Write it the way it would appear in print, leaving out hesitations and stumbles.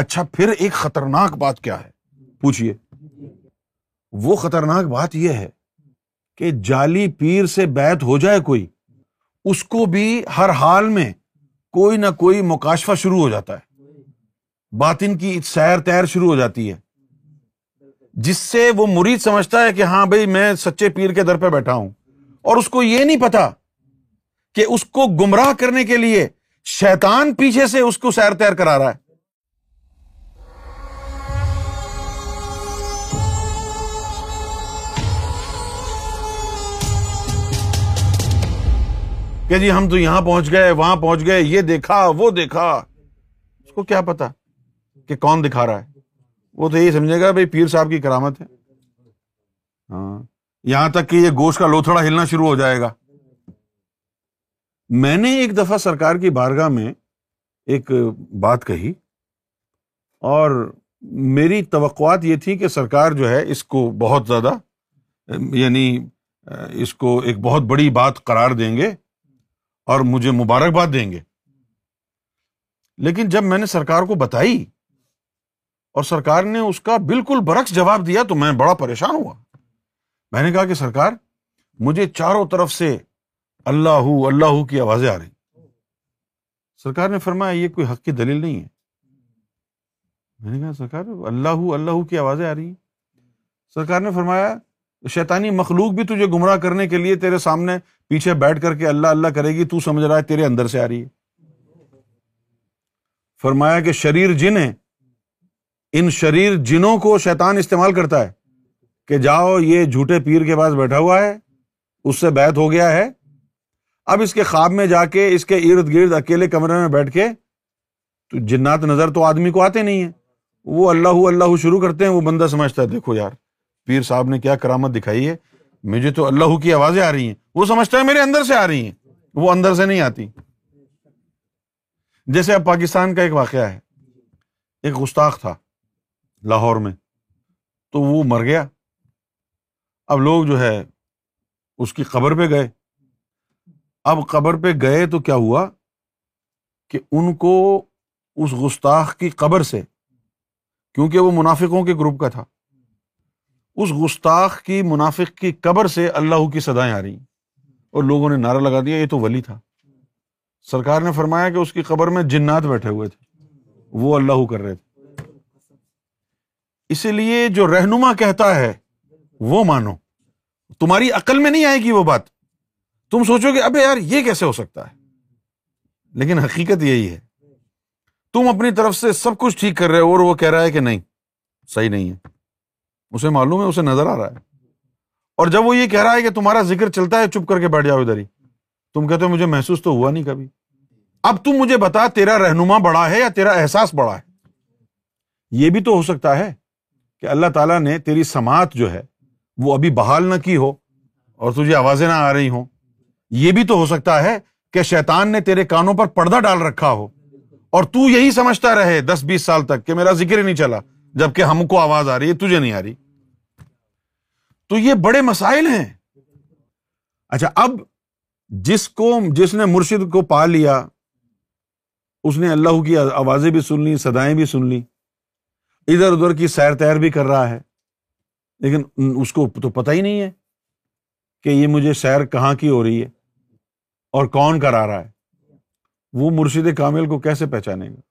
اچھا پھر ایک خطرناک بات کیا ہے پوچھئے؟ وہ خطرناک بات یہ ہے کہ جعلی پیر سے بیعت ہو جائے کوئی، اس کو بھی ہر حال میں کوئی نہ کوئی مکاشفہ شروع ہو جاتا ہے، باطن کی سیر تیر شروع ہو جاتی ہے، جس سے وہ مرید سمجھتا ہے کہ ہاں بھائی میں سچے پیر کے در پہ بیٹھا ہوں، اور اس کو یہ نہیں پتا کہ اس کو گمراہ کرنے کے لیے شیطان پیچھے سے اس کو سیر تیر کرا رہا ہے۔ کہ جی ہم تو یہاں پہنچ گئے، وہاں پہنچ گئے، یہ دیکھا وہ دیکھا، اس کو کیا پتا کہ کون دکھا رہا ہے؟ وہ تو یہی سمجھے گا بھائی پیر صاحب کی کرامت ہے، ہاں، یہاں تک کہ یہ گوشت کا لوتھڑا ہلنا شروع ہو جائے گا۔ میں نے ایک دفعہ سرکار کی بارگاہ میں ایک بات کہی، اور میری توقعات یہ تھی کہ سرکار جو ہے اس کو بہت زیادہ، یعنی اس کو ایک بہت بڑی بات قرار دیں گے اور مجھے مبارکباد دیں گے، لیکن جب میں نے سرکار کو بتائی اور سرکار نے اس کا بالکل برعکس جواب دیا تو میں بڑا پریشان ہوا۔ میں نے کہا کہ سرکار، مجھے چاروں طرف سے اللہ ہو اللہ ہو کی آوازیں آ رہی۔ سرکار نے فرمایا یہ کوئی حق کی دلیل نہیں ہے۔ میں نے کہا سرکار اللہ ہو کی آوازیں آ رہی ہیں۔ سرکار نے فرمایا شیطانی مخلوق بھی تجھے گمراہ کرنے کے لیے تیرے سامنے پیچھے بیٹھ کر کے اللہ اللہ کرے گی، تو سمجھ رہا ہے تیرے اندر سے آ رہی ہے۔ فرمایا کہ شریر جن ہیں، ان شریر جنوں کو شیطان استعمال کرتا ہے کہ جاؤ یہ جھوٹے پیر کے پاس بیٹھا ہوا ہے، اس سے بیعت ہو گیا ہے، اب اس کے خواب میں جا کے اس کے ارد گرد اکیلے کمرے میں بیٹھ کے، تو جنات نظر تو آدمی کو آتے نہیں ہیں، وہ اللہ اللہ شروع کرتے ہیں، وہ بندہ سمجھتا ہے دیکھو یار پیر صاحب نے کیا کرامت دکھائی ہے، مجھے تو اللہ کی آوازیں آ رہی ہیں، وہ سمجھتا ہے میرے اندر سے آ رہی ہیں، وہ اندر سے نہیں آتی۔ جیسے اب پاکستان کا ایک واقعہ ہے، ایک گستاخ تھا لاہور میں، تو وہ مر گیا۔ اب لوگ جو ہے اس کی قبر پہ گئے، اب قبر پہ گئے تو کیا ہوا کہ ان کو اس گستاخ کی قبر سے، کیونکہ وہ منافقوں کے گروپ کا تھا، اس گستاخ کی منافق کی قبر سے اللہ کی صدائیں آ رہی ہیں، اور لوگوں نے نعرہ لگا دیا یہ تو ولی تھا۔ سرکار نے فرمایا کہ اس کی قبر میں جنات بیٹھے ہوئے تھے، وہ اللہ کر رہے تھے۔ اسی لیے جو رہنما کہتا ہے وہ مانو، تمہاری عقل میں نہیں آئے گی وہ بات، تم سوچو گے ابے یار یہ کیسے ہو سکتا ہے، لیکن حقیقت یہی ہے، تم اپنی طرف سے سب کچھ ٹھیک کر رہے ہو اور وہ کہہ رہا ہے کہ نہیں صحیح نہیں ہے، اسے معلوم ہے، اسے نظر آ رہا ہے۔ اور جب وہ یہ کہہ رہا ہے کہ تمہارا ذکر چلتا ہے چپ کر کے بیٹھ جاؤ ادھر ہی، تم کہتے ہو مجھے محسوس تو ہوا نہیں کبھی، اب تم مجھے بتا تیرا رہنما بڑا ہے یا تیرا احساس بڑا ہے؟ یہ بھی تو ہو سکتا ہے کہ اللہ تعالیٰ نے تیری سماعت جو ہے وہ ابھی بحال نہ کی ہو اور تجھے آوازیں نہ آ رہی ہوں، یہ بھی تو ہو سکتا ہے کہ شیطان نے تیرے کانوں پر پردہ ڈال رکھا ہو اور تو یہی سمجھتا رہے 10-20 سال تک کہ میرا ذکر ہی نہیں چلا، جبکہ ہم کو آواز آ رہی ہے تجھے نہیں آ رہی۔ تو یہ بڑے مسائل ہیں۔ اچھا اب جس نے مرشد کو پا لیا، اس نے اللہ کی آوازیں بھی سن لی، صدائیں بھی سن لی، ادھر ادھر کی سیر تیر بھی کر رہا ہے، لیکن اس کو تو پتہ ہی نہیں ہے کہ یہ مجھے سیر کہاں کی ہو رہی ہے اور کون کرا رہا ہے، وہ مرشد کامل کو کیسے پہچانے گا؟